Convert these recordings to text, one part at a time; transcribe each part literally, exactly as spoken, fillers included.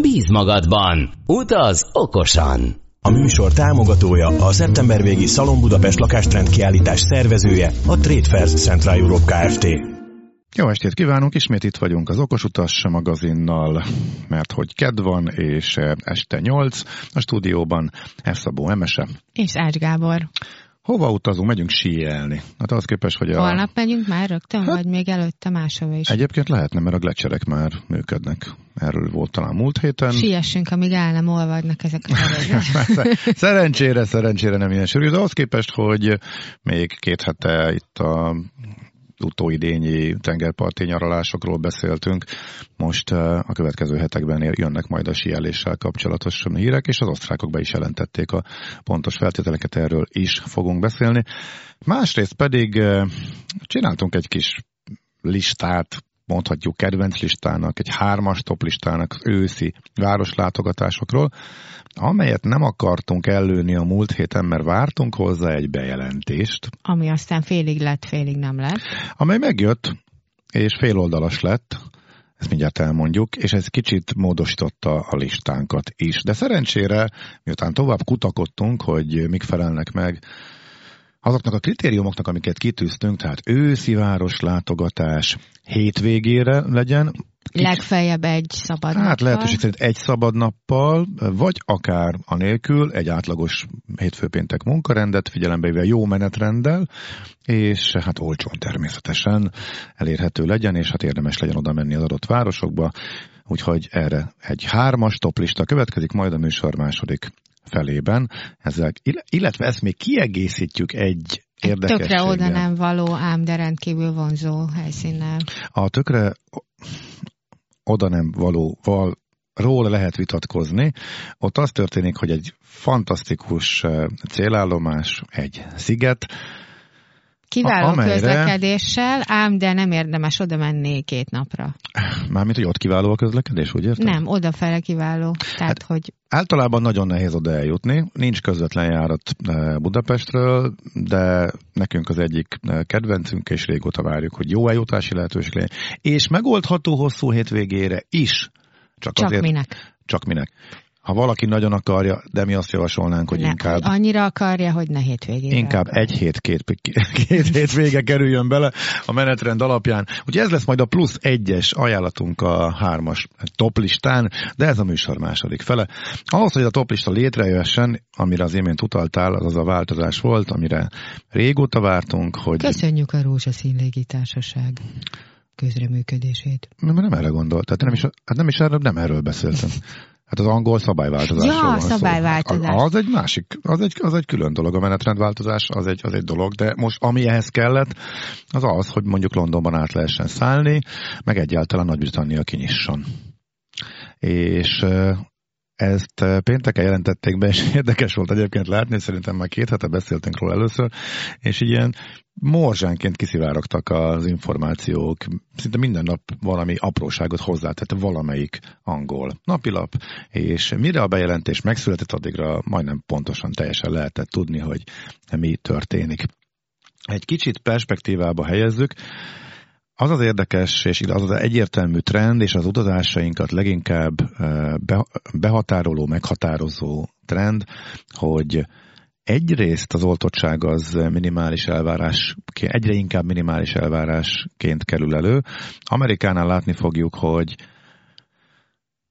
Bíz magadban, utaz okosan! A műsor támogatója, a szeptember végi Szalon Budapest lakástrend kiállítás szervezője, a Trade Fairs Central Europe Kft. Jó estét kívánunk, ismét itt vagyunk az Okos Utas magazinnal, mert hogy kedd van, és este nyolc, a stúdióban Eszabó Emese. És Ács Gábor. Hova utazunk? Megyünk síelni. Hát ahhoz képest, hogy a... Holnap megyünk már rögtön, hát, vagy még előtte máshova is? Egyébként lehetne, mert a gletszerek már működnek. Erről volt talán múlt héten. Siessünk, amíg el nem olvadnak ezek a területek. szerencsére, szerencsére nem ilyen sűrű, de ahhoz képest, hogy még két hete itt a utóidényi tengerparti nyaralásokról beszéltünk. Most a következő hetekben jönnek majd a síeléssel kapcsolatos hírek, és az osztrákok be is jelentették a pontos feltételeket, erről is fogunk beszélni. Másrészt pedig csináltunk egy kis listát, mondhatjuk kedvenc listának, egy hármas top listának az őszi városlátogatásokról, amelyet nem akartunk ellőni a múlt héten, mert vártunk hozzá egy bejelentést. Ami aztán félig lett, félig nem lett. Amely megjött, és féloldalas lett, ezt mindjárt elmondjuk, és ez kicsit módosította a listánkat is. De szerencsére, miután tovább kutakodtunk, hogy mik felelnek meg azoknak a kritériumoknak, amiket kitűztünk, tehát őszi városlátogatás hétvégére legyen. Legfeljebb egy szabad nappal. Hát lehetőség szerint egy szabad nappal, vagy akár anélkül egy átlagos hétfőpéntek munkarendet figyelembe véve jó menetrenddel, és hát olcsón természetesen elérhető legyen, és hát érdemes legyen oda menni az adott városokba. Úgyhogy erre egy hármas toplista következik, majd a műsor második felében. Ezzel, illetve ezt még kiegészítjük egy érdekességgel. Tökre oda nem való, ám de rendkívül vonzó helyszínnel. A tökre oda nem valóval róla lehet vitatkozni. Ott az történik, hogy egy fantasztikus célállomás, egy sziget, kiváló amelyre... közlekedéssel, ám de nem érdemes oda menni két napra. Mármint, hogy ott kiváló a közlekedés, úgy érted? Nem, odafele kiváló. Tehát, hát, hogy... Általában nagyon nehéz oda eljutni, nincs közvetlen járat Budapestről, de nekünk az egyik kedvencünk, és régóta várjuk, hogy jó eljutási lehetőség legyen, és megoldható hosszú hétvégére is. Csak, csak azért, minek. Csak minek. Ha valaki nagyon akarja, de mi azt javasolnánk, hogy ne, inkább... Annyira akarja, hogy ne hétvégére. Inkább akarja. Egy hét, két, két hétvége kerüljön bele a menetrend alapján. Úgyhogy ez lesz majd a plusz egyes ajánlatunk a hármas toplistán, de ez a műsor második fele. Ahhoz, hogy a toplista létrejöhessen, amire az imént utaltál, az az a változás volt, amire régóta vártunk, hogy... Köszönjük a Rózsaszín Légitársaság közreműködését. Nem, nem erre gondolt. Hát nem is, hát nem is erről, nem erről beszéltem. Hát az angol szabályváltozásról ja, van szabályváltozás. szó. Az egy másik, az egy, az egy külön dolog, a menetrendváltozás az egy, az egy dolog, de most ami ehhez kellett, az az, hogy mondjuk Londonban át lehessen szállni, meg egyáltalán Nagy-Britannia kinyisson. És ezt pénteken jelentették be, és érdekes volt egyébként látni, szerintem már két hete beszéltünk róla először, és ilyen morzsánként kiszivárogtak az információk, szinte minden nap valami apróságot hozzátett valamelyik angol napilap, és mire a bejelentés megszületett, addigra majdnem pontosan teljesen lehetett tudni, hogy mi történik. Egy kicsit perspektívába helyezzük. Az az érdekes, és az az egyértelmű trend, és az utazásainkat leginkább behatároló, meghatározó trend, hogy egyrészt az oltottság az minimális elvárás, egyre inkább minimális elvárásként kerül elő. Amerikánál látni fogjuk, hogy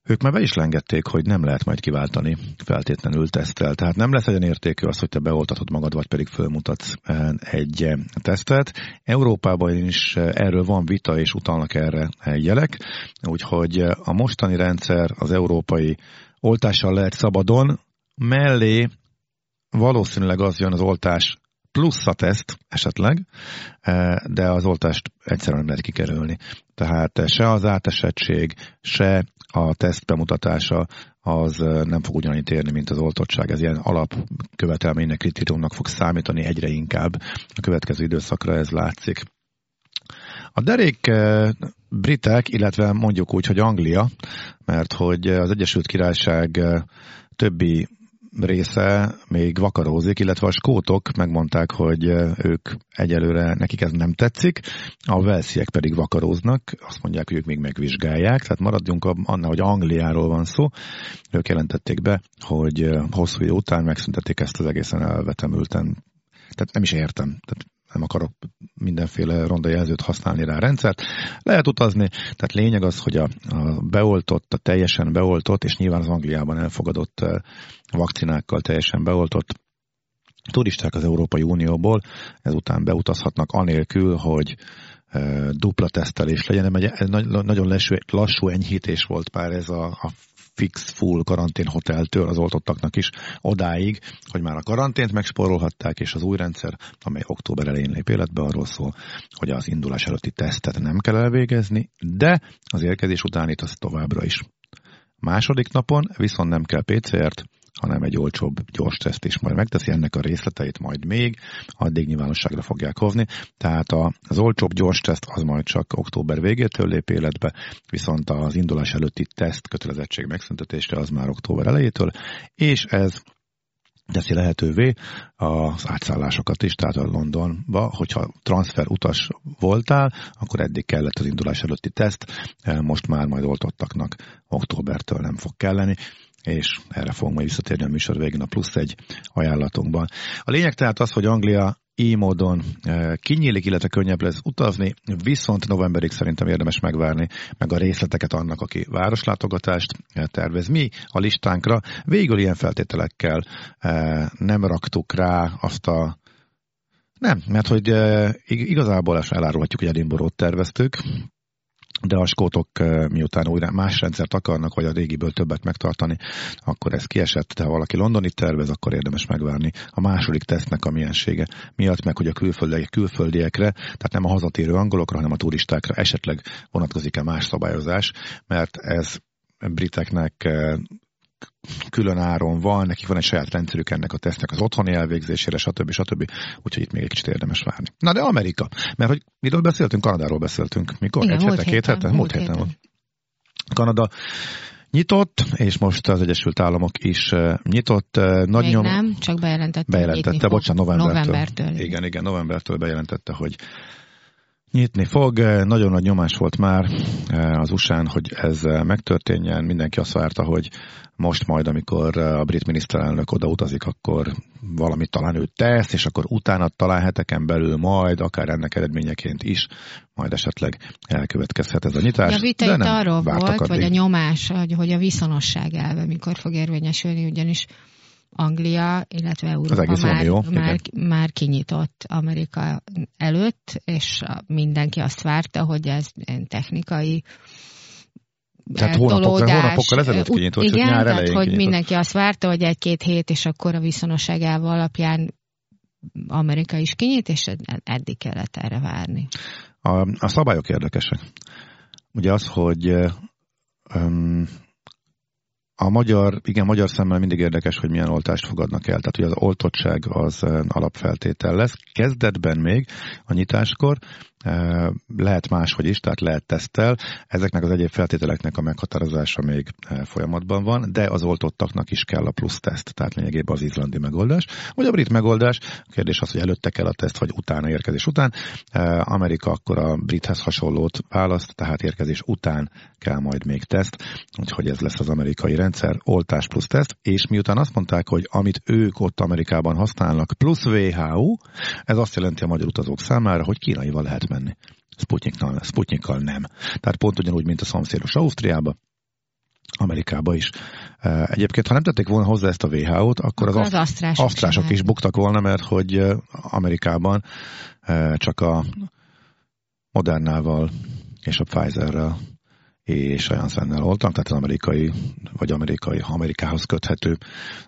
ők már be is lengették, hogy nem lehet majd kiváltani feltétlenül teszttel. Tehát nem lesz olyan értékű az, hogy te beoltatod magad, vagy pedig fölmutatsz egy tesztet. Európában is erről van vita, és utalnak erre jelek. Úgyhogy a mostani rendszer az európai oltással lehet szabadon, mellé valószínűleg az jön az oltás plusz a teszt esetleg, de az oltást egyszerűen nem lehet kikerülni. Tehát se az átesettség, se a teszt bemutatása az nem fog ugyanannyit érni, mint az oltottság. Ez ilyen alapkövetelménynek, kritériumnak fog számítani egyre inkább. A következő időszakra ez látszik. A derék britek, illetve mondjuk úgy, hogy Anglia, mert hogy az Egyesült Királyság többi része még vakarózik, illetve a skótok megmondták, hogy ők egyelőre nekik ez nem tetszik, a velsziek pedig vakaróznak, azt mondják, hogy ők még megvizsgálják, tehát maradjunk annál, hogy Angliáról van szó, ők jelentették be, hogy hosszú idő után megszüntették ezt az egészen elvetemülten. Tehát nem is értem, tehát nem akarok mindenféle ronda jelzőt használni rá, rendszert. Lehet utazni, tehát lényeg az, hogy a, a beoltott, a teljesen beoltott, és nyilván az Angliában elfogadott vakcinákkal teljesen beoltott turisták az Európai Unióból ezután beutazhatnak anélkül, hogy e, dupla tesztelés legyen, mert ez nagyon lassú, lassú enyhítés volt pár ez a, a fix full karantén hoteltől az oltottaknak is odáig, hogy már a karantént megspórolhatták, és az új rendszer, amely október elején lép életbe, arról szól, hogy az indulás előtti tesztet nem kell elvégezni, de az érkezés után itt az továbbra is. Második napon viszont nem kell pé cé ert, hanem egy olcsóbb gyors teszt is majd megteszi, ennek a részleteit majd még, addig nyilvánosságra fogják hozni. Tehát az olcsóbb gyors teszt az majd csak október végétől lép életbe, viszont az indulás előtti teszt kötelezettség megszüntetésre az már október elejétől, és ez teszi lehetővé az átszállásokat is, tehát a Londonba, hogyha transfer utas voltál, akkor eddig kellett az indulás előtti teszt, most már majd oltottaknak októbertől nem fog kelleni, és erre fogunk majd visszatérni a műsor végén a plusz egy ajánlatunkban. A lényeg tehát az, hogy Anglia így módon kinyílik, illetve könnyebb lesz utazni, viszont novemberig szerintem érdemes megvárni meg a részleteket annak, aki városlátogatást tervez. Mi a listánkra végül ilyen feltételekkel nem raktuk rá azt a... Nem, mert hogy igazából elárulhatjuk, hogy Edinburgh-t terveztük, de a skótok miután újra más rendszert akarnak, vagy a régiből többet megtartani, akkor ez kiesett, de ha valaki londonit tervez, akkor érdemes megvárni a második tesztnek a miensége miatt, meg hogy a külföldiek, külföldiekre, tehát nem a hazatérő angolokra, hanem a turistákra esetleg vonatkozik-e más szabályozás, mert ez briteknek külön áron van, nekik van egy saját rendszerük ennek a tesztnek az otthoni elvégzésére, stb. stb. Úgyhogy itt még egy kicsit érdemes várni. Na de Amerika, mert hogy miről beszéltünk? Kanadáról beszéltünk. Mikor? Igen, egy hete, héten, két hete? Múlt héten volt. Kanada nyitott, és most az Egyesült Államok is nyitott. Nagy még nyom... nem, csak bejelentette. Bejelentette, bocsánat, novembertől. novembertől. Igen, igen, novembertől bejelentette, hogy nyitni fog, nagyon nagy nyomás volt már az u es á-n, hogy ez megtörténjen, mindenki azt várta, hogy most majd, amikor a brit miniszterelnök oda utazik, akkor valamit talán ő tesz, és akkor utána talán heteken belül majd, akár ennek eredményeként is, majd esetleg elkövetkezhet ez a nyitás. Ja, vita itt arról volt, vagy a nyomás, hogy a viszonosság elve mikor fog érvényesülni, ugyanis Anglia, illetve Európa már, jó, már, már kinyitott Amerika előtt, és mindenki azt várta, hogy ez technikai tehát hónapokkal, hónapokkal ezelőtt kinyitott, igen, csak nyár elején kinyitott. Hogy mindenki azt várta, hogy egy-két hét, és akkor a viszonosság elve alapján Amerika is kinyit, és eddig kellett erre várni. A, a szabályok érdekesek. Ugye az, hogy... Um, A magyar, igen, magyar szemmel mindig érdekes, hogy milyen oltást fogadnak el. Tehát, hogy az oltottság az alapfeltétel lesz. Kezdetben még a nyitáskor lehet máshogy is, tehát lehet teszttel. Ezeknek az egyéb feltételeknek a meghatározása még folyamatban van, de az oltottaknak is kell a plusz teszt, tehát lényegében az izlandi megoldás, vagy a brit megoldás. A kérdés az, hogy előtte kell a teszt, vagy utána érkezés után. Amerika akkor a brithez hasonlót választ, tehát érkezés után kell majd még teszt, úgyhogy ez lesz az amerikai rendszer, oltás plusz teszt, és miután azt mondták, hogy amit ők ott Amerikában használnak, plusz vé há u, ez azt jelenti a magyar utazók számára, hogy kínaival lehet menni. Sputnikkal nem. Tehát pont ugyanúgy, mint a szomszédos Ausztriába, Amerikába is. Egyébként, ha nem tették volna hozzá ezt a vé há u-t, akkor, akkor az, az asztrások is buktak volna, mert hogy Amerikában csak a Modernával és a Pfizerrel és Janssennel oltam, tehát az amerikai, vagy amerikai, Amerikához köthető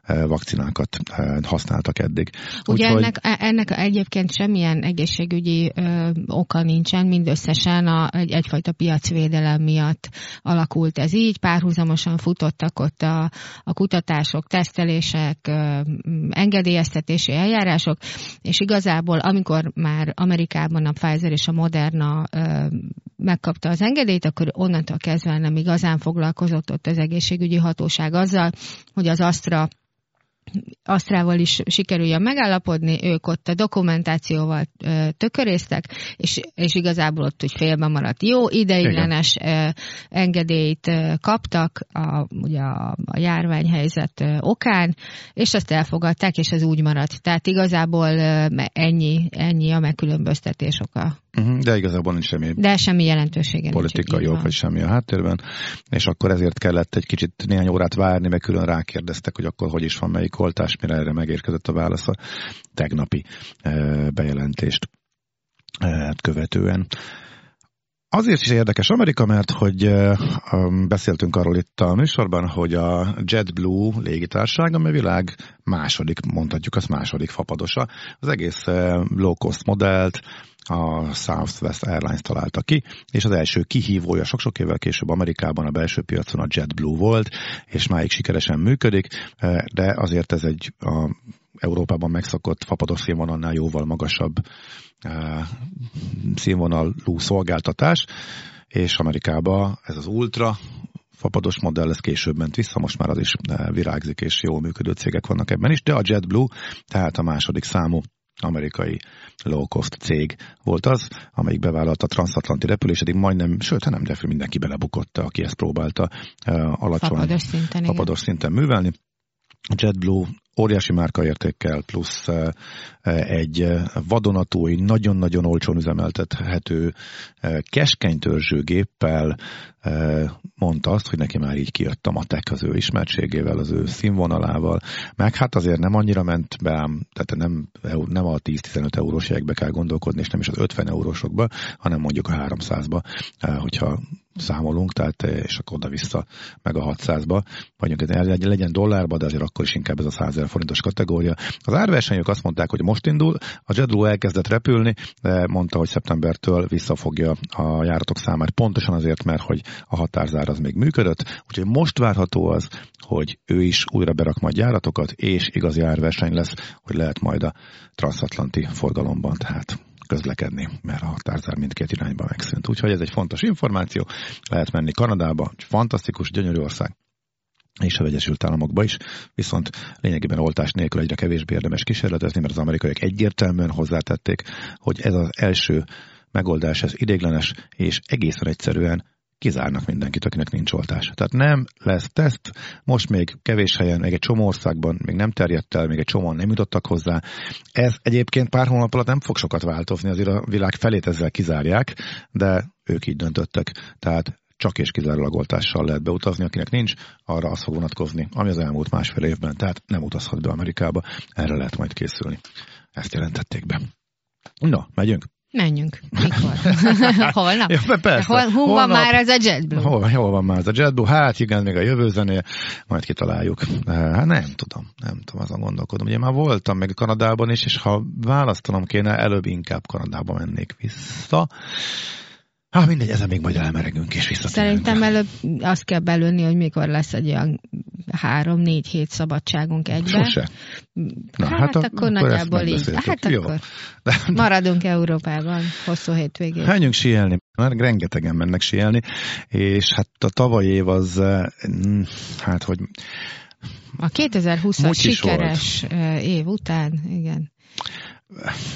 vakcinákat használtak eddig. Ugye Úgyhogy... ennek, ennek egyébként semmilyen egészségügyi ö, oka nincsen, mindösszesen a, egy, egyfajta piacvédelem miatt alakult ez így, párhuzamosan futottak ott a, a kutatások, tesztelések, ö, engedélyeztetési eljárások, és igazából amikor már Amerikában a Pfizer és a Moderna ö, megkapta az engedélyt, akkor onnantól kezdve nem igazán foglalkozott ott az egészségügyi hatóság azzal, hogy az Astra Asztrával is sikerüljön megállapodni, ők ott a dokumentációval tökörésztek, és, és igazából ott úgy félbe maradt. Jó ideiglenes Igen. engedélyt kaptak a, ugye a, a járványhelyzet okán, és azt elfogadták, és ez úgy maradt. Tehát igazából ennyi, ennyi a megkülönböztetés oka. De igazából nincs semmi, De semmi jelentősége politikai jog, vagy semmi a háttérben, és akkor ezért kellett egy kicsit néhány órát várni, meg külön rákérdeztek, hogy akkor hogy is van, melyik oltás, mire erre megérkezett a válasz a tegnapi bejelentést követően. Azért is érdekes Amerika, mert hogy beszéltünk arról itt a műsorban, hogy a JetBlue légitársaság, ami a világ második, mondhatjuk azt második fapadosa, az egész low-cost modellt a Southwest Airlines találta ki, és az első kihívója sok-sok évvel később Amerikában a belső piacon a JetBlue volt, és máig sikeresen működik, de azért ez egy a Európában megszokott fapados színvonalnál jóval magasabb színvonalú szolgáltatás, és Amerikában ez az ultra fapados modell, ez később ment vissza, most már az is virágzik, és jól működő cégek vannak ebben is, de a JetBlue, tehát a második számú amerikai low-cost cég volt az, amelyik bevállalta a transatlanti repülés, eddig majdnem, sőt, nem, de mindenki belebukott, aki ezt próbálta alacsony fapados szinten, fapados szinten művelni. A JetBlue óriási márkaértékkel, plusz egy vadonatúj, nagyon-nagyon olcsón üzemeltethető, keskeny törzsű géppel mondta azt, hogy neki már így kijött a matek az ő ismertségével, az ő színvonalával, meg hát azért nem annyira ment be, tehát nem, nem a tíz-tizenöt eurós jegyekbe kell gondolkodni, és nem is az ötven eurósokba, hanem mondjuk a háromszázba, hogyha számolunk, tehát és akkor oda-vissza meg a hatszázba, vagyunk, legyen dollárba, de azért akkor is inkább ez a százezer forintos kategória. Az árversenyők azt mondták, hogy most indul, a JetBlue elkezdett repülni, de mondta, hogy szeptembertől visszafogja a járatok számát, pontosan azért, mert hogy a határzár az még működött, úgyhogy most várható az, hogy ő is újra berak majd járatokat, és igazi árverseny lesz, hogy lehet majd a transatlanti forgalomban, tehát közlekedni, mert a határzár mindkét irányba megszűnt. Úgyhogy ez egy fontos információ, lehet menni Kanadába, fantasztikus, gyönyörű ország, és a Egyesült Államokba is, viszont lényegében oltás nélkül egyre kevésbé érdemes kísérletezni, mert az amerikaiak egyértelműen hozzátették, hogy ez az első megoldás, ez ideiglenes, és egészen egyszerűen kizárnak mindenkit, akinek nincs oltás. Tehát nem lesz teszt, most még kevés helyen, még egy csomó országban még nem terjedt el, még egy csomóan nem jutottak hozzá. Ez egyébként pár hónap alatt nem fog sokat változni, azért a világ felét ezzel kizárják, de ők így döntöttek. Tehát csak és kizárólag oltással lehet beutazni, akinek nincs, arra az fog vonatkozni, ami az elmúlt másfél évben, tehát nem utazhat be Amerikába, erre lehet majd készülni. Ezt jelentették be. Na, megyünk? Menjünk. Mikor? Holnap? Ja, persze. Hol, hol Holnap. Van már ez a JetBlue? Hol, hol van már ez a JetBlue? Hát igen, még a jövő zenéje, majd kitaláljuk. Hát nem tudom, nem tudom, azon gondolkodom. Ugye már voltam meg Kanadában is, és ha választanom kéne, előbb inkább Kanadába mennék vissza. Hát mindegy, ezen még majd elmeregünk és visszatérünk. Szerintem előbb azt kell belőni, hogy mikor lesz egy olyan három-négy hét szabadságunk egyben. Sose. Na, hát, hát a, akkor nagyjából így. Hát jó. Akkor maradunk Európában hosszú hétvégén. Menjünk síelni. Már rengetegen mennek síelni, és hát a tavaly év az, hát hogy... A kétezer-húszas sikeres volt. Év után, igen.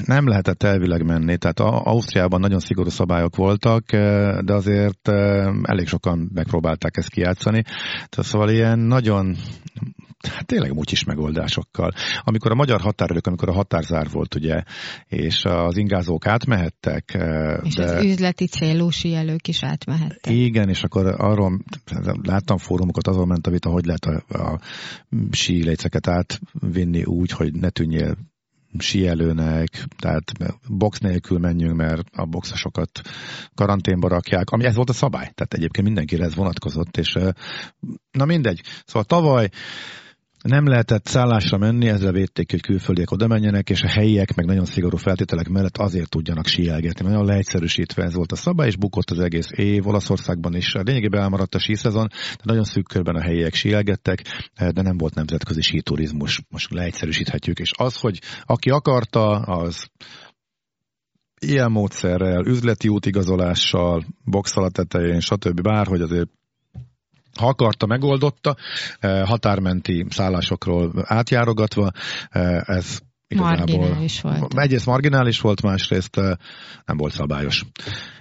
Nem lehetett elvileg menni, tehát Ausztriában nagyon szigorú szabályok voltak, de azért elég sokan megpróbálták ezt kijátszani. Tehát szóval ilyen nagyon, hát tényleg mutyis megoldásokkal. Amikor a magyar határőrök, amikor a határzár volt, ugye, és az ingázók átmehettek. És de... az üzleti célú síelők is átmehettek. Igen, és akkor arról láttam fórumokat, azon ment a vita, hogy lehet a, a síléceket átvinni úgy, hogy ne tűnjél síelőnek, tehát box nélkül menjünk, mert a boxosokat karanténba rakják, ami ez volt a szabály, tehát egyébként mindenkire ez vonatkozott, és na mindegy. Szóval tavaly nem lehetett szállásra menni, ezzel védték, hogy külföldiek oda menjenek, és a helyiek meg nagyon szigorú feltételek mellett azért tudjanak síelgetni. Nagyon leegyszerűsítve ez volt a szabály, és bukott az egész év, Olaszországban is. Lényegében elmaradt a síszezon, de nagyon szűk körben a helyiek síelgettek, de nem volt nemzetközi síturizmus. Most leegyszerűsíthetjük. És az, hogy aki akarta, az ilyen módszerrel, üzleti útigazolással, boxal a tetején, stb. Bárhogy azért ha akarta, megoldotta, határmenti szállásokról átjárogatva, ez igazából egyrészt marginális volt, másrészt nem volt szabályos.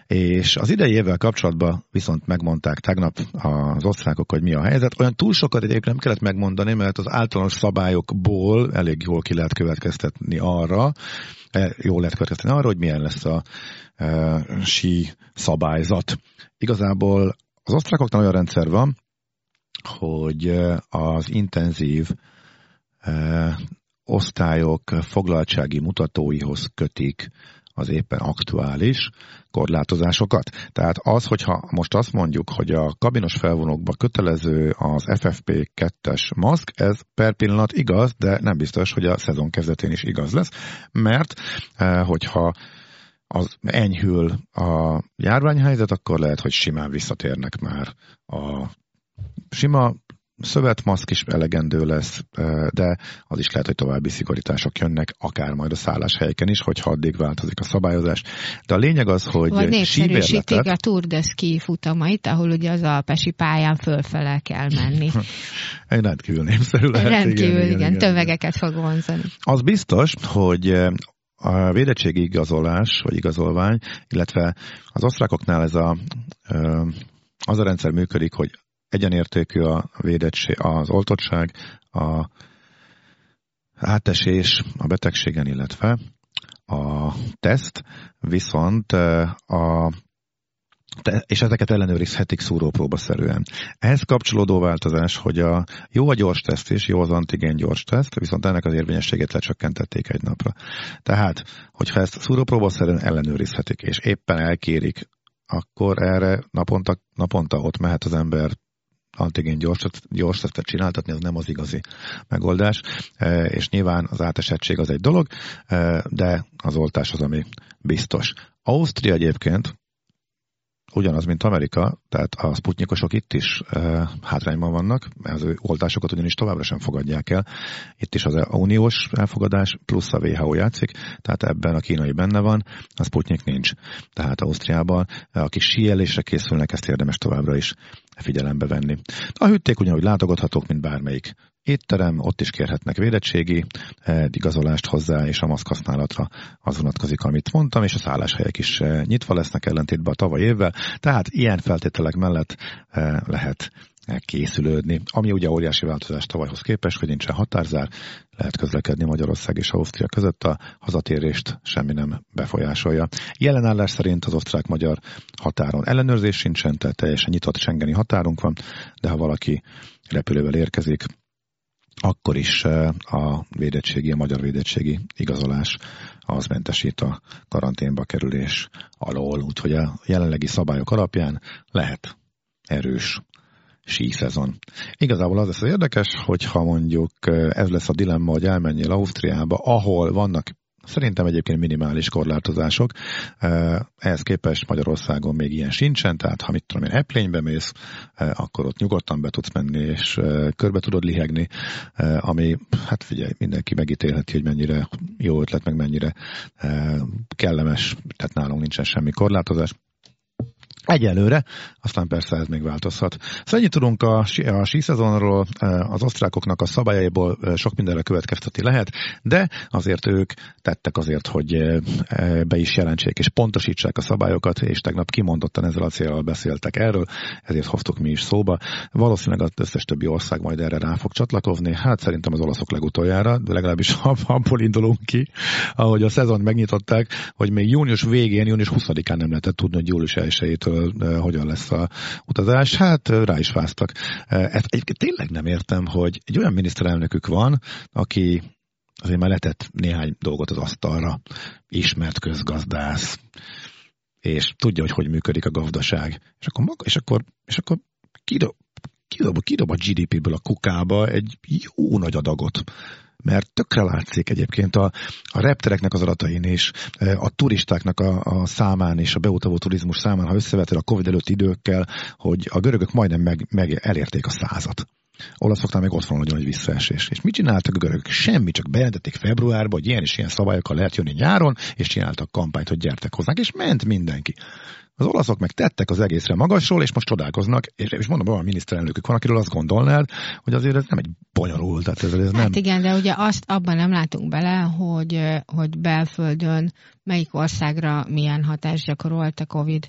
És az idei évvel kapcsolatban viszont megmondták tegnap az osztrákok, hogy mi a helyzet. Olyan túl sokat egyébként nem kellett megmondani, mert az általános szabályokból elég jól ki lehet következtetni arra, jól lehet következtetni arra, hogy milyen lesz a sí szabályzat. Igazából az osztrákoknál olyan rendszer van, hogy az intenzív eh, osztályok foglaltsági mutatóihoz kötik az éppen aktuális korlátozásokat. Tehát az, hogyha most azt mondjuk, hogy a kabinos felvonókba kötelező az F F P kettes maszk, ez per pillanat igaz, de nem biztos, hogy a szezon kezdetén is igaz lesz, mert eh, hogyha az enyhül a járványhelyzet, akkor lehet, hogy simán visszatérnek már a sima szövetmaszk is elegendő lesz, de az is lehet, hogy további szigorítások jönnek, akár majd a szálláshelyeken is, hogyha addig változik a szabályozás. De a lényeg az, hogy síbérletet... Népszerűsítik a Tour de Ski futamait, ahol ugye az alpesi pályán fölfele kell menni. Egy rendkívül népszerű lehet. Rendkívül, igen, igen, igen, tömegeket fog vonzani. Az biztos, hogy a védettségi igazolás, vagy igazolvány, illetve az osztrákoknál ez a, az a rendszer működik, hogy egyenértékű a védettség, az oltottság, a átesés a betegségen, illetve a teszt, viszont a és ezeket ellenőrizhetik szúrópróbaszerűen. Ehhez kapcsolódó változás, hogy a jó a gyors teszt is, jó az antigén gyors teszt, viszont ennek az érvényességét lecsökkentették egy napra. Tehát, hogyha ezt szúrópróbaszerűen ellenőrizhetik, és éppen elkérik, akkor erre naponta, naponta ott mehet az ember antigén gyors, gyors tesztet csináltatni, az nem az igazi megoldás, és nyilván az átesettség az egy dolog, de az oltás az, ami biztos. Ausztria egyébként ugyanaz, mint Amerika, tehát a szputnyikosok itt is e, hátrányban vannak, az oltásokat ugyanis továbbra sem fogadják el. Itt is az uniós elfogadás plusz a W H O játszik, tehát ebben a kínai benne van, a szputnyik nincs. Tehát Ausztriában, akik síelésre készülnek, ezt érdemes továbbra is figyelembe venni. A hűték ugyanúgy látogathatók, mint bármelyik étterem, ott is kérhetnek védettségi eh, igazolást hozzá, és a maszk használatra az vonatkozik, amit mondtam, és a szálláshelyek is eh, nyitva lesznek ellentétben a tavaly évvel, tehát ilyen feltételek mellett eh, lehet eh, készülődni. Ami ugye óriási változás tavalyhoz képest, hogy nincsen határzár, lehet közlekedni Magyarország és Ausztria között, a hazatérést semmi nem befolyásolja. Jelenállás szerint az osztrák-magyar határon ellenőrzés sincsen, tehát teljesen nyitott schengeni határunk van, de ha valaki repülővel érkezik, akkor is a védettségi, a magyar védettségi igazolás az mentesít a karanténba kerülés alól, úgyhogy a jelenlegi szabályok alapján lehet erős síszezon. Igazából az lesz az érdekes, hogyha mondjuk ez lesz a dilemma, hogy elmenjél Ausztriába, ahol vannak szerintem egyébként minimális korlátozások, ehhez képest Magyarországon még ilyen sincsen, tehát ha mit tudom én, eplénybe mész, akkor ott nyugodtan be tudsz menni, és körbe tudod lihegni, ami, hát figyelj, mindenki megítélheti, hogy mennyire jó ötlet, meg mennyire kellemes, tehát nálunk nincsen semmi korlátozás. Egyelőre, aztán persze ez még változhat. Szóval ennyit tudunk a, a síszezonról, az osztrákoknak a szabályaiból sok mindenre következtetni lehet, de azért ők tettek azért, hogy be is jelentsék és pontosítsák a szabályokat, és tegnap kimondottan ezzel a célral beszéltek erről, ezért hoztuk mi is szóba. Valószínűleg az összes többi ország majd erre rá fog csatlakozni, hát szerintem az olaszok legutoljára, de legalábbis abból indulunk ki, ahogy a szezont megnyitották, hogy még június végén, június huszadikán nem lehetett tudni, hogy július elsejétől hogyan lesz a utazás, hát rá is fáztak. Ezt egyébként tényleg nem értem, hogy egy olyan miniszterelnökük van, aki azért már letett néhány dolgot az asztalra, ismert közgazdász, és tudja, hogy hogy működik a gazdaság. És akkor, maga, és akkor, és akkor kidob, kidob, kidob a gé dé péből a kukába egy jó nagy adagot. Mert tökre látszik egyébként a, a reptereknek az adatain és a turistáknak a, a számán és a beutavó turizmus számán, ha összeveted a Covid előtti időkkel, hogy a görögök majdnem meg, meg elérték a százat. Olaszoknál még ott van nagyon nagy visszaesés. És mit csináltak a görögök? Semmi, csak bejelentették februárban, hogy ilyen és ilyen szabályokkal lehet jönni nyáron, és csináltak kampányt, hogy gyertek hozzánk, és ment mindenki. Az olaszok meg tettek az egészre magasról, és most csodálkoznak, és mondom, olyan miniszterelnökük van, akiről azt gondolnád, hogy azért ez nem egy bonyolult. Tehát ez, ez nem... Hát igen, de ugye azt abban nem látunk bele, hogy, hogy belföldön melyik országra milyen hatást gyakorolt a Covid.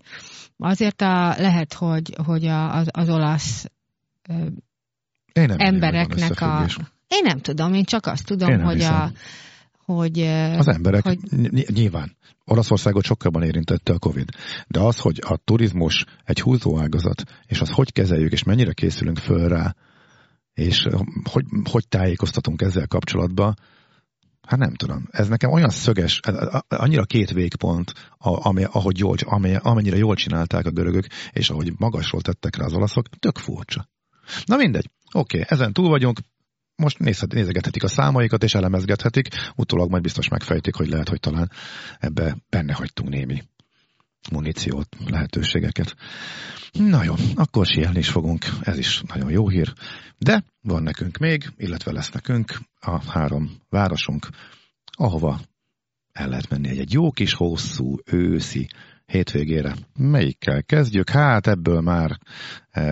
Azért a, lehet, hogy, hogy a, az, az olasz Én nem embereknek nem a... Én nem tudom, én csak azt tudom, hogy a... Hogy, az emberek hogy... nyilván. Olaszországot sokkal jobban érintette a Covid. De az, hogy a turizmus egy húzóágazat, és az hogy kezeljük, és mennyire készülünk föl rá, és hogy, hogy tájékoztatunk ezzel kapcsolatban, hát nem tudom. Ez nekem olyan szöges, annyira két végpont, ahogy jól, amennyire jól csinálták a görögök, és ahogy magasról tettek rá az olaszok, tök furcsa. Na mindegy, oké, okay, ezen túl vagyunk, most nézegethetik a számaikat, és elemezgethetik, utólag majd biztos megfejtik, hogy lehet, hogy talán ebbe benne hagytunk némi muníciót, lehetőségeket. Na jó, akkor sielni is fogunk, ez is nagyon jó hír, de van nekünk még, illetve lesz nekünk a három városunk, ahova el lehet menni egy jó kis hosszú őszi hétvégére. Melyikkel kezdjük? Hát ebből már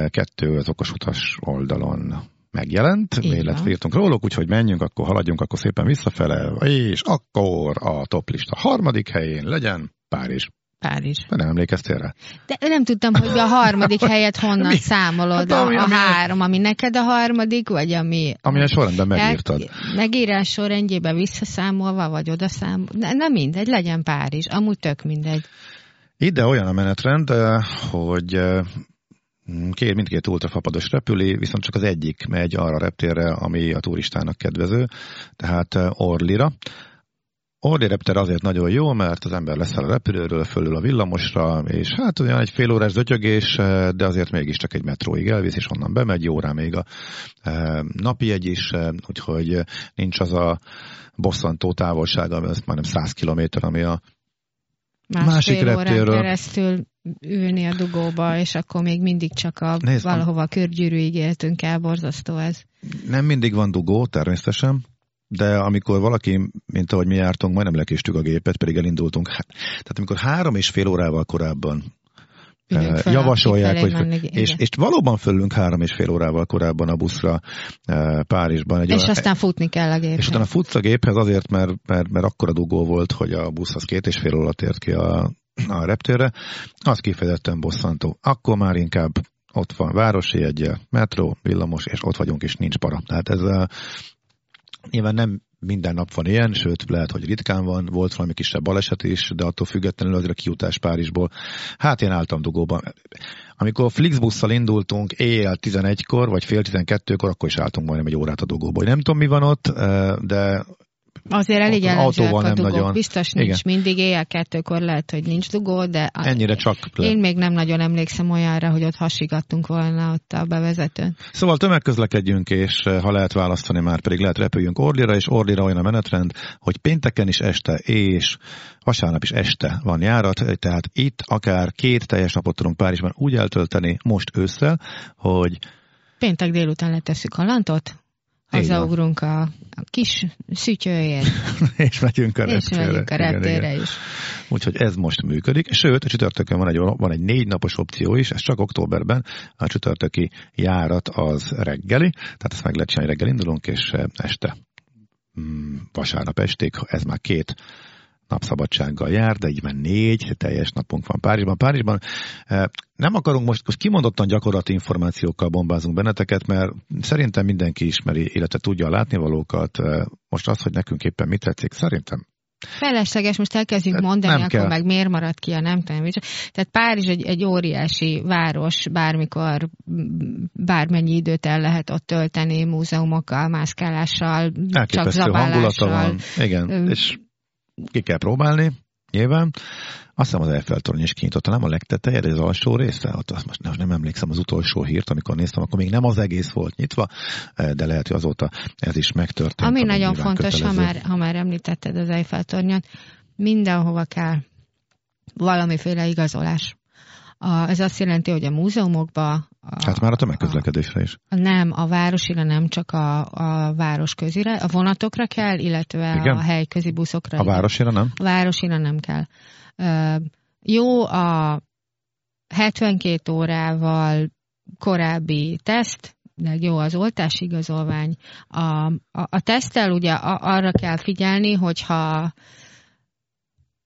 kettő az okosutas oldalon megjelent, illetve írtunk róluk, úgyhogy menjünk, akkor haladjunk, akkor szépen visszafele, és akkor a toplista harmadik helyén legyen Párizs. Párizs. De nem emlékeztél rá? De nem tudtam, hogy a harmadik helyet honnan számolod, hát, ami, a, a ami három, ami neked a harmadik, vagy ami... Ami a sorrendben megírtad. Megírás sorrendjében visszaszámolva, vagy odaszámolva, na mindegy, legyen Párizs, amúgy tök mindegy. Ide olyan a menetrend, hogy kér mindkét ultrafapados repüli, viszont csak az egyik megy arra a reptérre, ami a turistának kedvező, tehát Orlira. Orli reptér azért nagyon jó, mert az ember leszáll a repülőről, fölül a villamosra, és hát olyan egy fél órás zötyögés, de azért mégiscsak egy metróig elvisz, és onnan bemegy, jó rá még a napijegy is, úgyhogy nincs az a bosszantó távolsága, ez majdnem száz kilométer, ami a Más másik reptérről keresztül ülni a dugóba, és akkor még mindig csak a Nézd, valahova a körgyűrűig éltünk el, borzasztó ez. Nem mindig van dugó, természetesen, de amikor valaki, mint ahogy mi jártunk, majdnem lekéstük a gépet, pedig elindultunk. Tehát amikor három és fél órával korábban Föl, javasolják, hogy, menni, és, és valóban fölünk három és fél órával korábban a buszra Párizsban. Egy és olyan, aztán futni kell a géphez. És utána futsz a géphez azért, mert, mert, mert akkora dugó volt, hogy a busz az két és fél óra tért ki a, a reptérre. Az kifejezetten bosszantó. Akkor már inkább ott van városi jeggyel, metró, villamos, és ott vagyunk, és nincs para. Tehát ez a, nyilván nem minden nap van ilyen, sőt, lehet, hogy ritkán van, volt valami kisebb baleset is, de attól függetlenül azért a kijutás Párizsból. Hát én álltam dugóban. Amikor Flixbusszal indultunk éjjel tizenegykor, vagy fél tizenkettőkor, akkor is álltunk majdnem egy órát a dugóban. Nem tudom, mi van ott, de... Azért elég jellemzőek a dugók, nagyon... biztos nincs Igen. mindig, éjjel kettőkor lehet, hogy nincs dugó, de ennyire csak én le. még nem nagyon emlékszem olyanra, hogy ott hasigattunk volna ott a bevezetőn. Szóval tömegközlekedjünk, és ha lehet választani már, pedig lehet repüljünk Orlira, és Orlira olyan a menetrend, hogy pénteken is este, és vasárnap is este van járat, tehát itt akár két teljes napot tudunk Párizsban úgy eltölteni most ősszel, hogy... Péntek délután letesszük a lantot, hazaugrunk a, a kis szütyőért. és megyünk a reptérre is. Úgyhogy ez most működik. Sőt, a csütörtökön van egy, van egy négy napos opció is, ez csak októberben. A csütörtöki járat az reggeli, tehát ezt meg lehet csinálni, reggel indulunk, és este, mm, vasárnap esték, ez már két napszabadsággal jár, de így már négy teljes napunk van Párizsban. Párizsban nem akarunk most, most kimondottan gyakorlati információkkal bombázunk benneteket, mert szerintem mindenki ismeri, illetve tudja a látnivalókat. Most az, hogy nekünk éppen mit tetszik, szerintem Felesleges, most elkezdjük mondani, nem akkor kell. Meg miért maradt ki a nem tudom micsoda. Tehát Párizs egy, egy óriási város, bármikor, bármennyi időt el lehet ott tölteni, múzeumokkal, mászkálással, csak zabálással. Igen, Ö... és ki kell próbálni, nyilván. Azt hiszem az Eiffel-torony is kinyitotta, nem a legteteje, de az alsó része, ott azt most nem emlékszem az utolsó hírt, amikor néztem, akkor még nem az egész volt nyitva, de lehet, hogy azóta ez is megtörtént. Ami nagyon fontos, ha már, ha már említetted az Eiffel-tornyot, mindenhova kell valamiféle igazolás. A, ez azt jelenti, hogy a múzeumokba... A, hát már a tömegközlekedésre is. A, nem, a városira, nem csak a, a város közire, a vonatokra kell, illetve igen? a helyközi buszokra. A városira nem? A városira nem kell. Uh, jó, a hetvenkét órával korábbi teszt, de jó az oltási igazolvány. A, a, a teszttel ugye arra kell figyelni, hogyha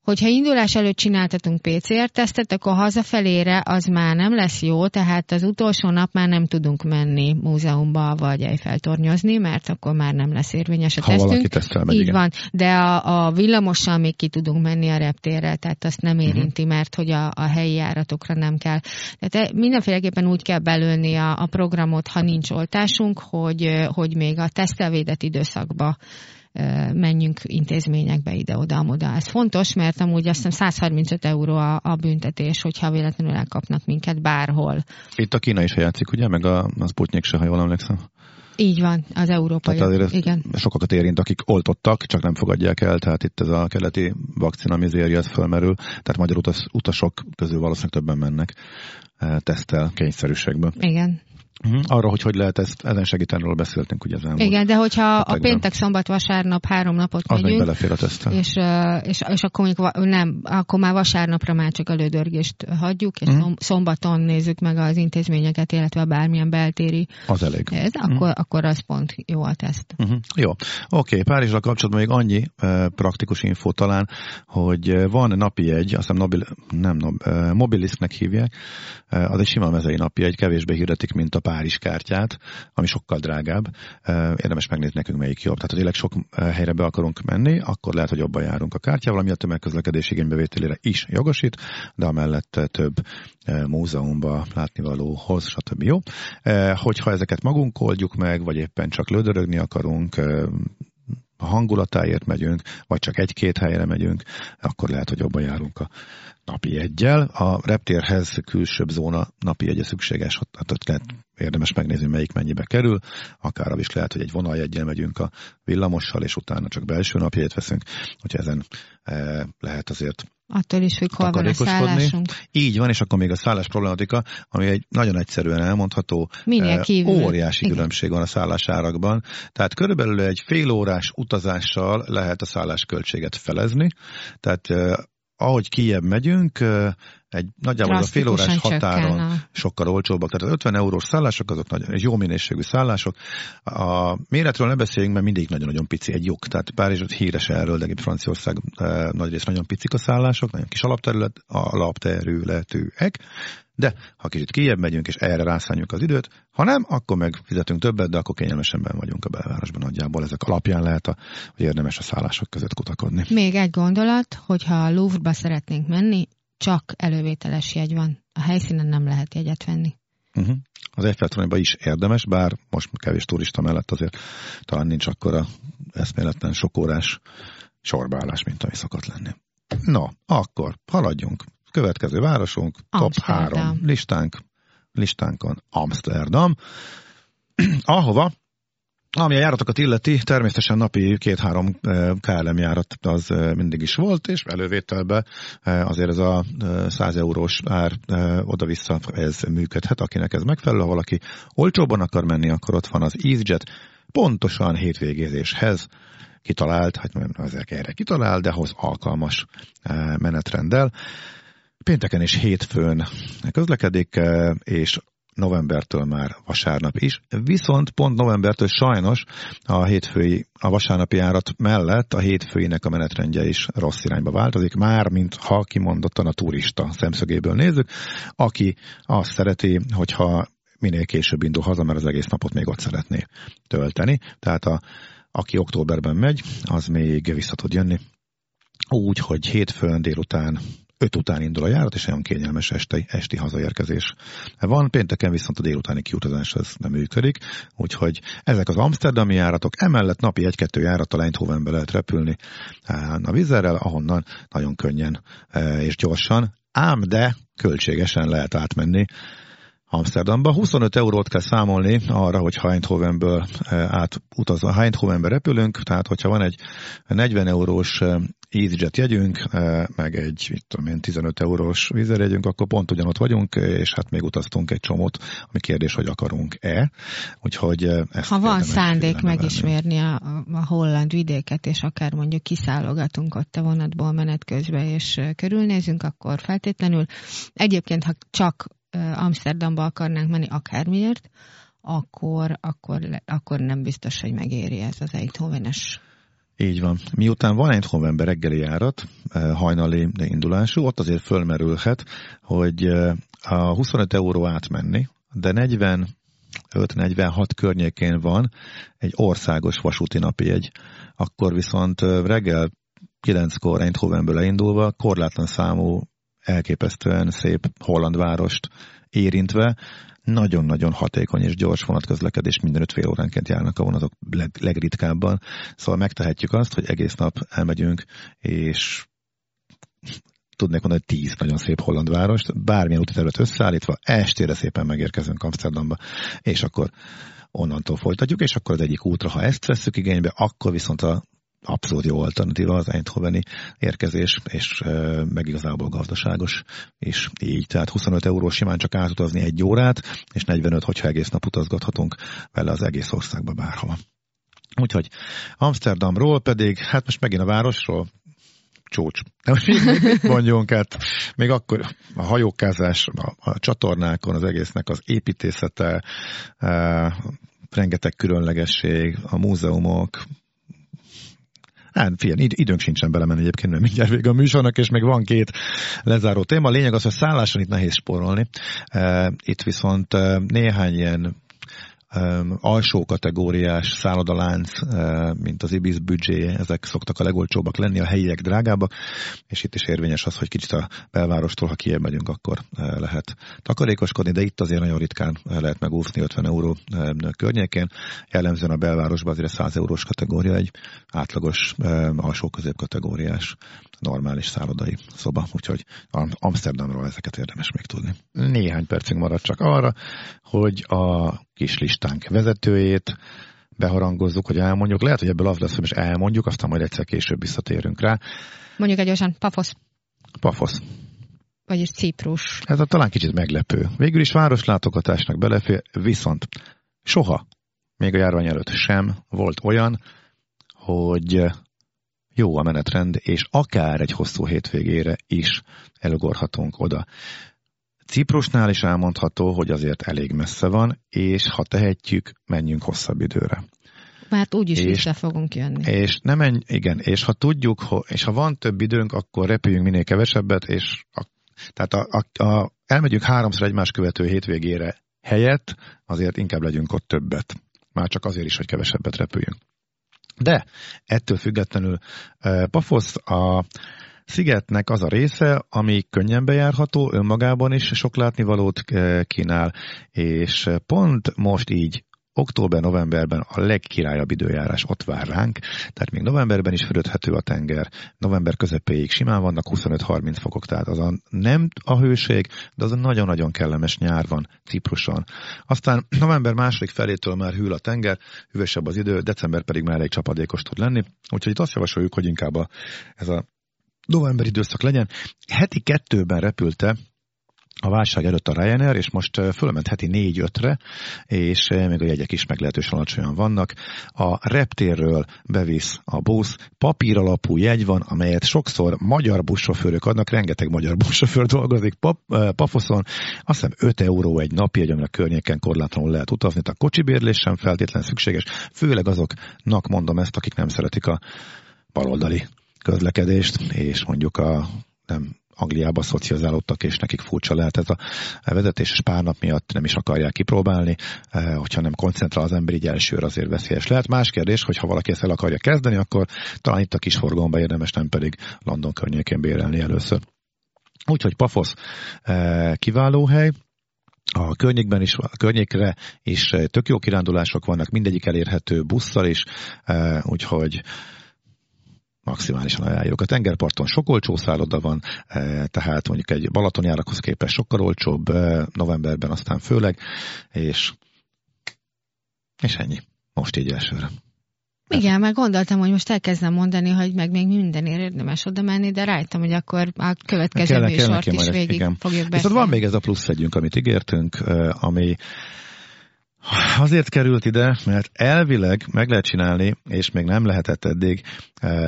Hogyha indulás előtt csináltatunk pé cé er tesztet, akkor hazafelére az már nem lesz jó, tehát az utolsó nap már nem tudunk menni múzeumba vagy Eiffel-tornyozni, mert akkor már nem lesz érvényes a ha tesztünk. Ha valaki tesztel megy, így igen. Van, de a, a villamossal még ki tudunk menni a reptérre, tehát azt nem érinti, uh-huh. mert hogy a, a helyi járatokra nem kell. Tehát mindenféleképpen úgy kell belőni a, a programot, ha nincs oltásunk, hogy, hogy még a tesztelvédett időszakba menjünk intézményekbe ide-oda-amoda. Ez fontos, mert amúgy azt hiszem száz harmincöt euró a, a büntetés, hogyha véletlenül elkapnak minket bárhol. Itt a Kína is játszik, ugye? Meg a, a Sputnik se, ha jól emlékszem. Így van, az európai. Tehát azért igen. Sokakat érint, akik oltottak, csak nem fogadják el, tehát itt ez a keleti vakcina mizéria, ez felmerül, tehát magyar utas, utasok közül valószínűleg többen mennek teszttel kényszerűségbe. Igen. Arra, hogy hogy lehet ezt, ezen segíteni, beszéltünk ugye az elmúlt. Igen, de hogyha hetekben. A péntek, szombat, vasárnap három napot az megyünk, és, és, és akkor, még, nem, akkor már vasárnapra már csak a lődörgést hagyjuk, és mm. szombaton nézzük meg az intézményeket, illetve bármilyen beltéri. Az elég. Ez, akkor, mm. akkor az pont jó a teszt. Mm-hmm. Jó. Oké, okay, Párizsra kapcsolatban még annyi eh, praktikus infó talán, hogy van napi jegy, azt hiszem nem, eh, Mobilisnek hívják, eh, az egy sima mezei napi jegy, kevésbé hirdetik, mint a Párizs kártyát, ami sokkal drágább. Érdemes megnézni nekünk, melyik jobb. Tehát, ha tényleg sok helyre be akarunk menni, akkor lehet, hogy jobban járunk a kártyával, ami a tömegközlekedés igénybevételére is jogosít, de amellett több múzeumba, látnivalóhoz, stb. Jó. Hogyha ezeket magunk oldjuk meg, vagy éppen csak lődörögni akarunk, a hangulatáért megyünk, vagy csak egy-két helyre megyünk, akkor lehet, hogy jobban járunk a napi jeggyel. A reptérhez külsőbb zóna napi jegye szükséges, ott lehet érdemes megnézni, melyik mennyibe kerül, akár is lehet, hogy egy vonaljeggyel megyünk a villamossal, és utána csak belső napjegyet veszünk, úgyhogy ezen e, lehet azért attól is, hogy hol van a szállásunk. Így van, és akkor még a szállás problematika, ami egy nagyon egyszerűen elmondható, óriási különbség van a szállásárakban. Tehát körülbelül egy fél órás utazással lehet a szállásköltséget felezni. Tehát eh, ahogy kijebb megyünk, eh, egy nagyjából a fél órás határon a... sokkal olcsóbbak. Tehát az ötven eurós szállások, azok nagyon jó minőségű szállások. A méretről ne beszéljünk, mert mindig nagyon-nagyon pici egy lyuk. Tehát Párizs híres erről, de Franciaország eh, nagyrészt nagyon picik a szállások, nagyon kis alapterület, alapterületűek. De ha kicsit kijebb megyünk, és erre rászánjuk az időt, ha nem, akkor meg fizetünk többet, de akkor kényelmesen benn vagyunk a belvárosban nagyjából. Ezek alapján lehet, a, hogy érdemes a szállások között kutakodni. Még egy gondolat, hogyha a Louvre-ba szeretnénk menni, csak elővételes jegy van. A helyszínen nem lehet jegyet venni. Uh-huh. Az Eiffel-toronyban is érdemes, bár most kevés turista mellett azért talán nincs akkora eszméletlen sokórás sorbálás, mint ami szokott lenni. Na, akkor haladjunk. Következő városunk, top három listánk, listánkon Amsterdam, ahova, ami a járatokat illeti, természetesen napi két-három ká el em járat az mindig is volt, és elővételben azért ez a száz eurós ár oda-vissza ez működhet, akinek ez megfelelő, ha valaki olcsóban akar menni, akkor ott van az EasyJet, pontosan hétvégézéshez kitalált, hát nem azért erre kitalált, de hoz alkalmas menetrenddel. Pénteken és hétfőn közlekedik, és novembertől már vasárnap is. Viszont pont novembertől sajnos a hétfői, a vasárnapi járat mellett a hétfőinek a menetrendje is rossz irányba változik, már mint ha kimondottan a turista szemszögéből nézzük, aki azt szereti, hogyha minél később indul haza, mert az egész napot még ott szeretné tölteni. Tehát a, aki októberben megy, az még vissza tud jönni úgy, hogy hétfőn délután öt után indul a járat, és olyan kényelmes este, esti hazaérkezés van. Pénteken viszont a délutáni kiutazás ez nem működik, úgyhogy ezek az amszterdami járatok, emellett napi egy-kettő járattal Eindhovenbe lehet repülni a Wizz Airrel, ahonnan nagyon könnyen és gyorsan, ám de költségesen lehet átmenni Amsterdamba. huszonöt eurót kell számolni arra, hogyha Eindhovenből átutazva, Eindhovenbe repülünk, tehát hogyha van egy negyven eurós EasyJet jegyünk, meg egy mit tudom én, tizenöt eurós Wizz Air jegyünk, akkor pont ugyanott vagyunk, és hát még utaztunk egy csomót, ami kérdés, hogy akarunk-e. Úgyhogy ezt ha van szándék megismerni a, a holland vidéket, és akár mondjuk kiszállogatunk ott a vonatból menet közben, és körülnézünk, akkor feltétlenül. Egyébként, ha csak Amsterdamba akarnánk menni akármiért, akkor, akkor, akkor nem biztos, hogy megéri ez az Eindhoven-es. Így van. Miután van Eindhovenbe reggeli járat, hajnali indulású, ott azért fölmerülhet, hogy a huszonöt euró átmenni, de negyvenöt negyvenhat környékén van egy országos vasúti napijegy. Akkor viszont reggel kilenckor Eindhovenből leindulva korlátlan számú elképesztően szép holland várost érintve, nagyon-nagyon hatékony és gyors vonatközlekedés, minden öt fél óránként járnak a vonatok leg, legritkábban. Szóval megtehetjük azt, hogy egész nap elmegyünk, és tudnék mondani, hogy tíz nagyon szép holland várost, bármilyen úti terület összeállítva, estére szépen megérkezünk Amsterdamba, és akkor onnantól folytatjuk, és akkor az egyik útra, ha ezt vesszük igénybe, akkor viszont a abszolút jó alternatíva az eindhoveni érkezés, és e, meg igazából gazdaságos, és így. Tehát huszonöt euró simán csak átutazni egy órát, és negyvenöt, hogyha egész nap utazgathatunk vele az egész országba bárhova. Úgyhogy Amsterdamról pedig, hát most megint a városról, csúcs. De most mit mondjunk, hát még akkor a hajókázás, a, a csatornákon az egésznek az építészete, e, rengeteg különlegesség, a múzeumok. Hát, figyelj, időnk sincsen belemenni egyébként, mert mindjárt vége a műsornak, és még van két lezáró téma. A lényeg az, hogy szálláson itt nehéz spórolni. Itt viszont néhány ilyen alsó kategóriás szállodalánc, mint az Ibis büdzséje, ezek szoktak a legolcsóbbak lenni, a helyiek drágábbak, és itt is érvényes az, hogy kicsit a belvárostól, ha kijebb megyünk, akkor lehet takarékoskodni, de itt azért nagyon ritkán lehet megúszni ötven euró környékén. Jellemzően a belvárosban azért száz eurós kategória egy átlagos alsó-közép kategóriás normális szállodai szoba, úgyhogy Amsterdamról ezeket érdemes még tudni. Néhány percünk maradt csak arra, hogy a kis listánk vezetőjét beharangozzuk, hogy elmondjuk. Lehet, hogy ebből az lesz, hogy elmondjuk, aztán majd egyszer később visszatérünk rá. Mondjuk egy gyorsan, Pafosz. Pafosz. Vagyis Ciprus. Ez a talán kicsit meglepő. Végül is városlátogatásnak belefér, viszont soha, még a járvány előtt sem volt olyan, hogy jó a menetrend, és akár egy hosszú hétvégére is elugorhatunk oda. Ciprusnál is elmondható, hogy azért elég messze van, és ha tehetjük, menjünk hosszabb időre. Mert úgyis és, vissza fogunk jönni. És, ne menj, igen, és ha tudjuk, és ha van több időnk, akkor repüljünk minél kevesebbet, és a, tehát a, a, a, elmegyünk háromszor egymás követő hétvégére helyett, azért inkább legyünk ott többet. Már csak azért is, hogy kevesebbet repüljünk. De ettől függetlenül Pafosz a szigetnek az a része, ami könnyen bejárható, önmagában is sok látnivalót kínál, és pont most így október-novemberben a legkirályabb időjárás ott vár ránk, tehát még novemberben is fürödhető a tenger, november közepéig simán vannak huszonöt-harminc fokok, tehát az a nem a hőség, de az a nagyon-nagyon kellemes nyár van Cipruson. Aztán november második felétől már hűl a tenger, hűvösebb az idő, december pedig már elég csapadékos tud lenni, úgyhogy itt azt javasoljuk, hogy inkább a, ez a november időszak legyen. Heti kettőben repülte a válság előtt a Ryanair, és most fölment heti négy-ötre, és még a jegyek is meglehetősen alacsonyan vannak. A reptérről bevisz a busz, papíralapú jegy van, amelyet sokszor magyar buszsofőrök adnak, rengeteg magyar buszsofőr dolgozik pap, Pafoszon, azt hiszem öt euró egy napi jegy, amin a környéken korlátlanul lehet utazni, tehát a kocsibérlés sem feltétlenül szükséges, főleg azoknak mondom ezt, akik nem szeretik a baloldali közlekedést, és mondjuk a nem Angliába szocializálódtak, és nekik furcsa lehet ez a vezetés, és pár nap miatt nem is akarják kipróbálni, hogyha nem koncentrál az ember, így elsőre azért veszélyes lehet. Más kérdés, hogy ha valaki ezt el akarja kezdeni, akkor talán itt a kis forgalomba érdemes, nem pedig London környékén bérelni először. Úgyhogy Pafosz kiváló hely. A környékben is, a környékre is tök jó kirándulások vannak, mindegyik elérhető busszal is, úgyhogy maximálisan ajánljuk. A tengerparton sok olcsó szálloda van, tehát mondjuk egy Balatonjárakhoz képest sokkal olcsóbb novemberben, aztán főleg, és, és ennyi. Most így elsőre. Igen, már gondoltam, hogy most elkezdem mondani, hogy meg még mindenért érdemes oda menni, de rájöttem, hogy akkor a következő kellene, műsort kellene is végig ezt, fogjuk beszélni. Viszont van még ez a plusz együnk, amit ígértünk, ami azért került ide, mert elvileg meg lehet csinálni, és még nem lehetett eddig,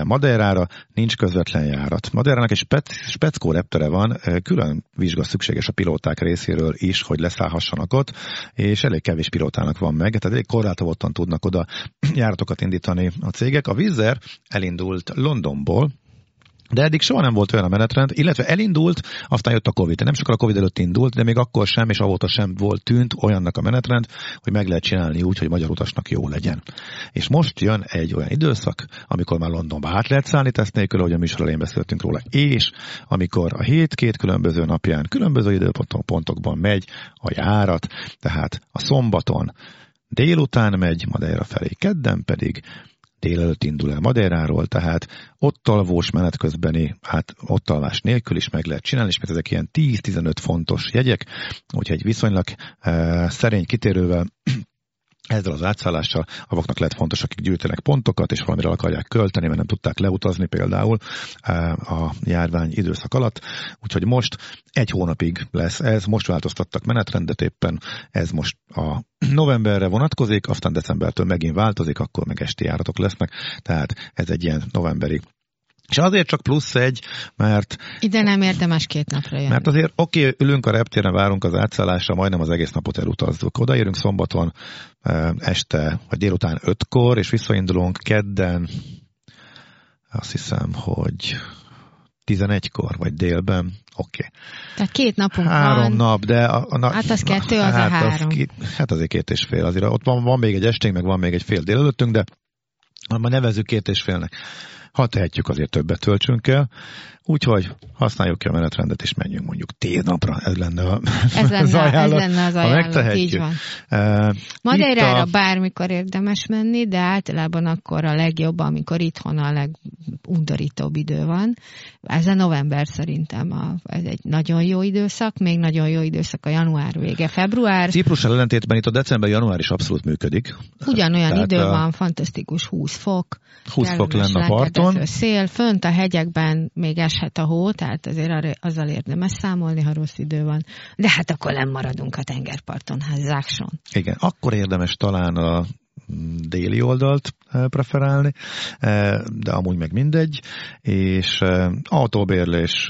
Madeirára nincs közvetlen járat. Madeirának egy spec- speckó reptere van, külön vizsga szükséges a pilóták részéről is, hogy leszállhassanak ott, és elég kevés pilótának van meg, tehát elég korlátozottan tudnak oda járatokat indítani a cégek. A Wizz Air elindult Londonból, de eddig soha nem volt olyan a menetrend, illetve elindult, aztán jött a Covid. Nem sokkal a Covid előtt indult, de még akkor sem, és avóta sem volt tűnt olyannak a menetrend, hogy meg lehet csinálni úgy, hogy magyar utasnak jó legyen. És most jön egy olyan időszak, amikor már Londonba át lehet szállni teszt nélkül, ahogy a műsor elején beszéltünk róla, és amikor a hét két különböző napján, különböző időpontokban megy a járat, tehát a szombaton délután megy Madeira felé, kedden pedig délelőtt indul el Madeiráról, tehát ott alvós menet közbeni, hát ott alvás nélkül is meg lehet csinálni, és mert ezek ilyen tíz-tizenöt fontos jegyek, úgyhogy egy viszonylag e, szerény kitérővel ezzel az átszállással avaknak lehet fontos, akik gyűjtenek pontokat, és valamire akarják költeni, mert nem tudták leutazni például a járvány időszak alatt. Úgyhogy most egy hónapig lesz ez, most változtattak menetrendet éppen, ez most a novemberre vonatkozik, aztán decembertől megint változik, akkor meg esti járatok lesznek, tehát ez egy ilyen novemberi. És azért csak plusz egy, mert... Ide nem érdemes két napra jönni. Mert azért oké, okay, ülünk a reptéren, várunk az átszállásra, majdnem az egész napot elutazzuk. Odaérünk szombaton este, vagy délután ötkor, és visszaindulunk kedden, azt hiszem, hogy tizenegykor, vagy délben, oké. Okay. Tehát két napunk három van. Három nap, de... A, a, hát az kettő, az hát a három. Az ki, hát azért két és fél. Azért ott van, van még egy esténk, meg van még egy fél délelőttünk, de már nevezzük két és félnek. Ha tehetjük, azért többet töltsünk el, úgyhogy használjuk ki a menetrendet, és menjünk mondjuk tíz napra, ez lenne, a, ez lenne az ajánlat, ez lenne az ajánlat, ha megtehetjük. Így van. Uh, Madeirára a... bármikor érdemes menni, de általában akkor a legjobb, amikor itthon a legundorítóbb idő van. Ez a november szerintem a, ez egy nagyon jó időszak, még nagyon jó időszak a január vége, február. Ciprussal ellentétben itt a december-január is abszolút működik. Ugyanolyan tehát idő a... van, fantasztikus húsz fok. húsz fok lenne a parton. A szél, fönt a hegyekben még eshet a hó, tehát azért azzal érdemes számolni, ha rossz idő van. De hát akkor nem maradunk a tengerparton, hát zákson. Igen, akkor érdemes talán a déli oldalt preferálni, de amúgy meg mindegy, és autóbérlés,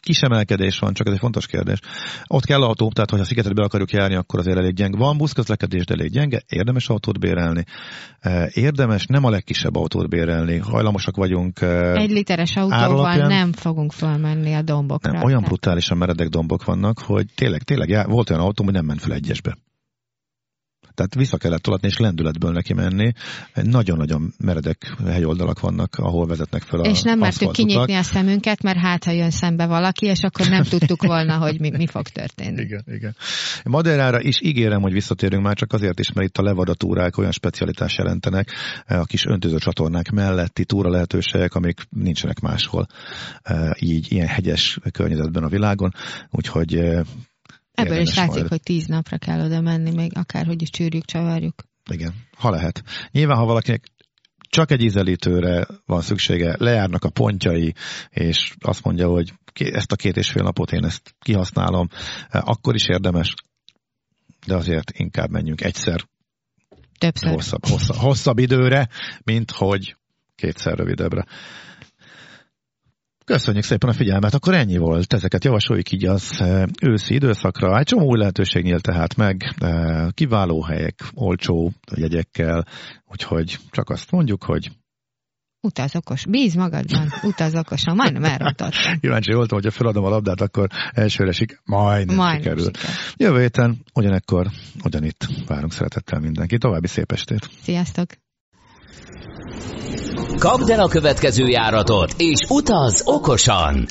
kis emelkedés van, csak ez egy fontos kérdés. Ott kell autó, tehát ha a szigetet be akarjuk járni, akkor azért elég gyenge. Van buszközlekedés, de elég gyenge, érdemes autót bérelni. Érdemes nem a legkisebb autót bérelni, hajlamosak vagyunk. Egy literes autóval nem fogunk felmenni a dombokra. Nem, olyan brutálisan meredek dombok vannak, hogy tényleg, tényleg volt olyan autó, hogy nem ment fel egyesbe. Tehát vissza kellett tolatni, és lendületből neki menni. Nagyon-nagyon meredek hegyoldalak vannak, ahol vezetnek fel a aszfaltutak. És nem mertük kinyitni a szemünket, mert hát, ha jön szembe valaki, és akkor nem tudtuk volna, hogy mi, mi fog történni. Igen, igen. Madeirára is ígérem, hogy visszatérünk már csak azért is, mert itt a levadatúrák olyan specialitás jelentenek, a kis öntöző csatornák melletti túra lehetőségek, amik nincsenek máshol így ilyen hegyes környezetben a világon. Úgyhogy ebből érdemes is látszik, majd, hogy tíz napra kell oda menni, még akárhogy is csűrjük, csavarjuk. Igen, ha lehet. Nyilván, ha valakinek csak egy ízelítőre van szüksége, lejárnak a pontjai, és azt mondja, hogy ezt a két és fél napot én ezt kihasználom, akkor is érdemes, de azért inkább menjünk egyszer hosszabb, hosszabb, hosszabb időre, mint hogy kétszer rövidebbre. Köszönjük szépen a figyelmet, akkor ennyi volt. Ezeket javasoljuk így az őszi időszakra. Egy csomó új lehetőség nyílt tehát meg, kiváló helyek, olcsó jegyekkel, úgyhogy csak azt mondjuk, hogy Utazz okos. Bíz magadban, utazz okosan. Majdnem elrontottam. Kíváncsi voltam, hogyha feladom a labdát, akkor elsőre sik... Majdnem, Majdnem sikerül. Siker. Jövő héten ugyanekkor, ugyanitt várunk szeretettel mindenki. További szép estét. Sziasztok! Kapd el a következő járatot, és utazz okosan!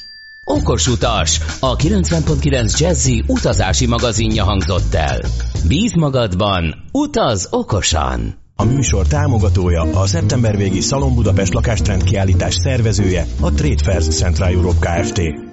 Okos utas, a kilencven pont kilenc Jazzy utazási magazinja hangzott el. Bíz magadban, utazz okosan! A műsor támogatója, a szeptember végi Szalon Budapest lakástrend kiállítás szervezője, a Trade Fairs Central Europe Kft.